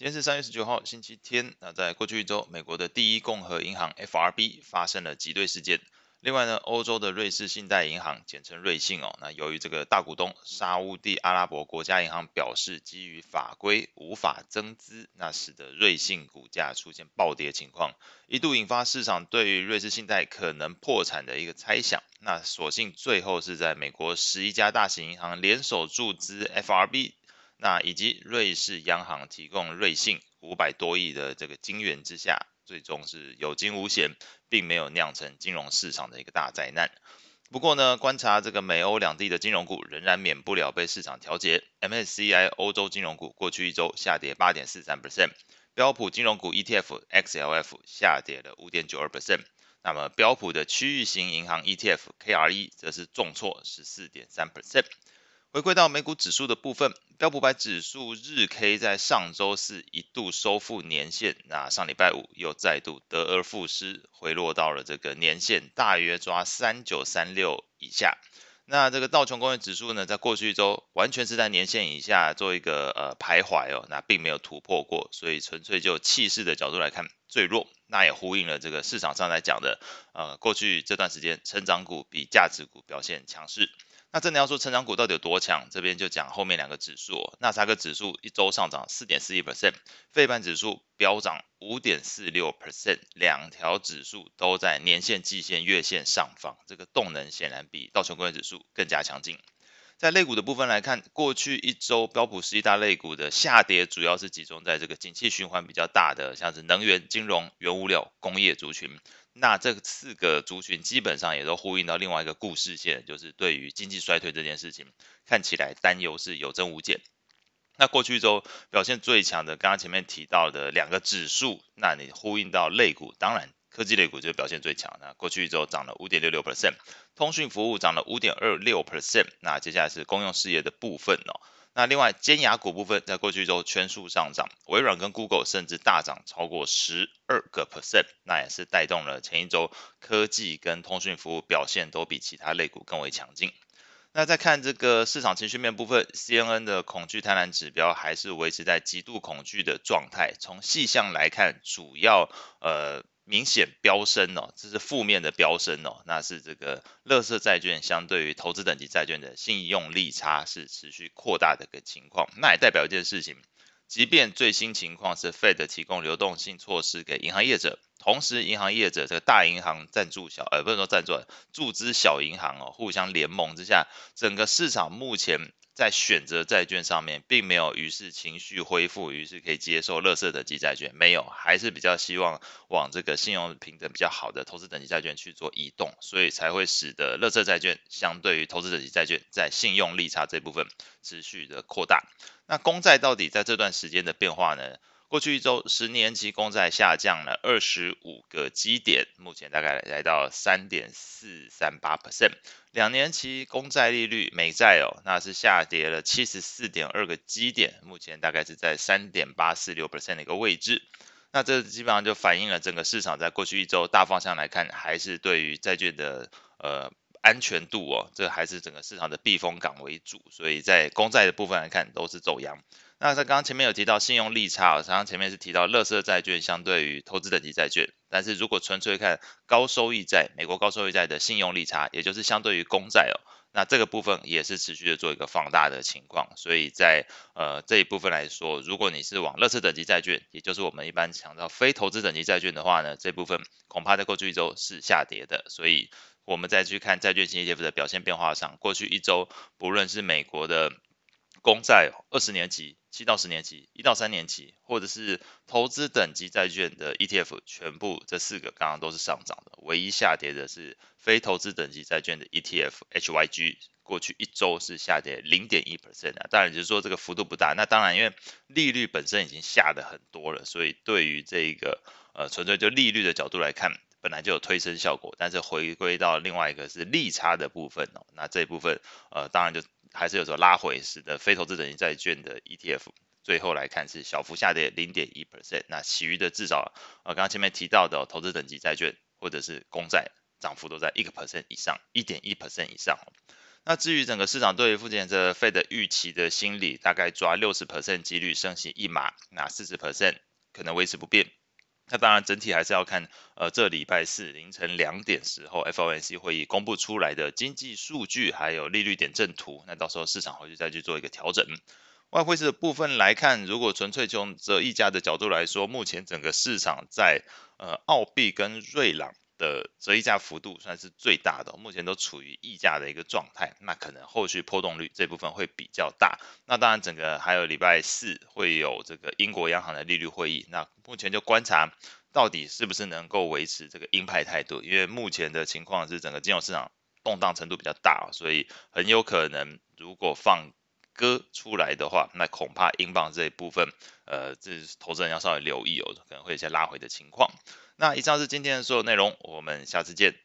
今天是3月19号星期天，那在过去一周，美国的第一共和银行 FRB 发生了挤兑事件。另外呢，欧洲的瑞士信贷银行简称瑞信那由于这个大股东沙乌地阿拉伯国家银行表示基于法规无法增资，那使得瑞信股价出现暴跌情况，一度引发市场对于瑞士信贷可能破产的一个猜想。那所幸最后是在美国11家大型银行联手注资 FRB。那以及瑞士央行提供瑞信500多亿的这个金援之下，最终是有惊无险，并没有酿成金融市场的一个大灾难。不过呢，观察这个美欧两地的金融股仍然免不了被市场调节。MSCI 欧洲金融股过去一周下跌 8.43%， 标普金融股 ETF XLF 下跌了 5.92%， 那么标普的区域型银行 ETF KRE 则是重挫 14.3%。回归到美股指数的部分，标普500指数日 K 在上周四一度收复年线，那上礼拜五又再度得而复失，回落到了这个年线大约抓3936以下。那这个道琼工业指数呢，在过去一周完全是在年线以下做一个徘徊那并没有突破过，所以纯粹就气势的角度来看最弱。那也呼应了这个市场上来讲的过去这段时间成长股比价值股表现强势。那真的要说成长股到底有多强，这边就讲后面两个指数纳斯达克指数一周上涨 4.41%， 费半指数飙涨 5.46%， 两条指数都在年线、季线、月线上方，这个动能显然比道琼工业指数更加强劲。在类股的部分来看，过去一周标普11大类股的下跌主要是集中在这个景气循环比较大的，像是能源、金融、原物料、工业族群。那这四个族群基本上也都呼应到另外一个故事线，就是对于经济衰退这件事情，看起来担忧是有增无减。那过去一周表现最强的，刚刚前面提到的两个指数，那你呼应到类股，当然科技类股就表现最强，那过去一周涨了 5.66%， 通讯服务涨了 5.26%， 那接下来是公用事业的部分那另外尖牙股部分在过去一周全数上涨，微软跟 Google 甚至大涨超过 12%， 那也是带动了前一周科技跟通讯服务表现都比其他类股更为强劲。那再看这个市场情绪面部分 ，CNN 的恐惧贪婪指标还是维持在极度恐惧的状态，从细项来看，主要明显飙升这是负面的飙升那是这个垃圾债券相对于投资等级债券的信用利差是持续扩大的一个情况。那也代表一件事情，即便最新情况是 Fed 提供流动性措施给银行业者，同时银行业者这个大银行赞助小不能说赞助，注资小银行互相联盟之下，整个市场目前在选择债券上面并没有于是情绪恢复，于是可以接受垃圾等级债券，没有，还是比较希望往这个信用平等比较好的投资等级债券去做移动，所以才会使得垃圾债券相对于投资等级债券在信用利差这部分持续的扩大。那公债到底在这段时间的变化呢？过去一周10年期公债下降了25个基点，目前大概来到 3.438%， 两年期公债利率美债那是下跌了 74.2 个基点，目前大概是在 3.846% 的一个位置。那这基本上就反映了整个市场在过去一周大方向来看，还是对于债券的安全度这还是整个市场的避风港为主，所以在公债的部分来看都是走阳。那在刚刚前面有提到信用利差刚刚前面是提到垃圾债券相对于投资等级债券，但是如果纯粹看高收益债，美国高收益债的信用利差，也就是相对于公债那这个部分也是持续的做一个放大的情况，所以在这一部分来说，如果你是往垃圾等级债券，也就是我们一般强调非投资等级债券的话呢，这部分恐怕在过去一周是下跌的，所以我们再去看债券型 ETF 的表现变化上，过去一周不论是美国的公债20年期、7到10年期、1到3年期，或者是投资等级债券的 ETF， 全部这四个刚刚都是上涨的，唯一下跌的是非投资等级债券的 ETF HYG， 过去一周是下跌 0.1%当然就是说这个幅度不大，那当然因为利率本身已经下得很多了，所以对于这个纯粹就利率的角度来看本来就有推升效果，但是回归到另外一个是利差的部分那这一部分当然就还是有所拉回，使得非投资等级债券的 ETF 最后来看是小幅下跌 0.1%， 那其余的至少刚刚前面提到的投资等级债券或者是公债涨幅都在 1% 以上 1.1% 以上。那至于整个市场对于富前者费的预期的心理，大概抓 60% 几率升息一码，那 40% 可能维持不变。那当然整体还是要看这礼拜四凌晨2点时候 FOMC 会议公布出来的经济数据还有利率点阵图，那到时候市场会再去做一个调整。外汇市的部分来看，如果纯粹从这一家的角度来说，目前整个市场在澳币跟瑞朗的折溢价幅度算是最大的，目前都处于溢价的一个状态，那可能后续波动率这部分会比较大。那当然整个还有礼拜四会有这个英国央行的利率会议，那目前就观察到底是不是能够维持这个鹰派态度，因为目前的情况是整个金融市场动荡程度比较大，所以很有可能如果放割出来的话，那恐怕英镑这一部分，这投资人要稍微留意哦，可能会有一些拉回的情况。那以上是今天的所有内容，我们下次见。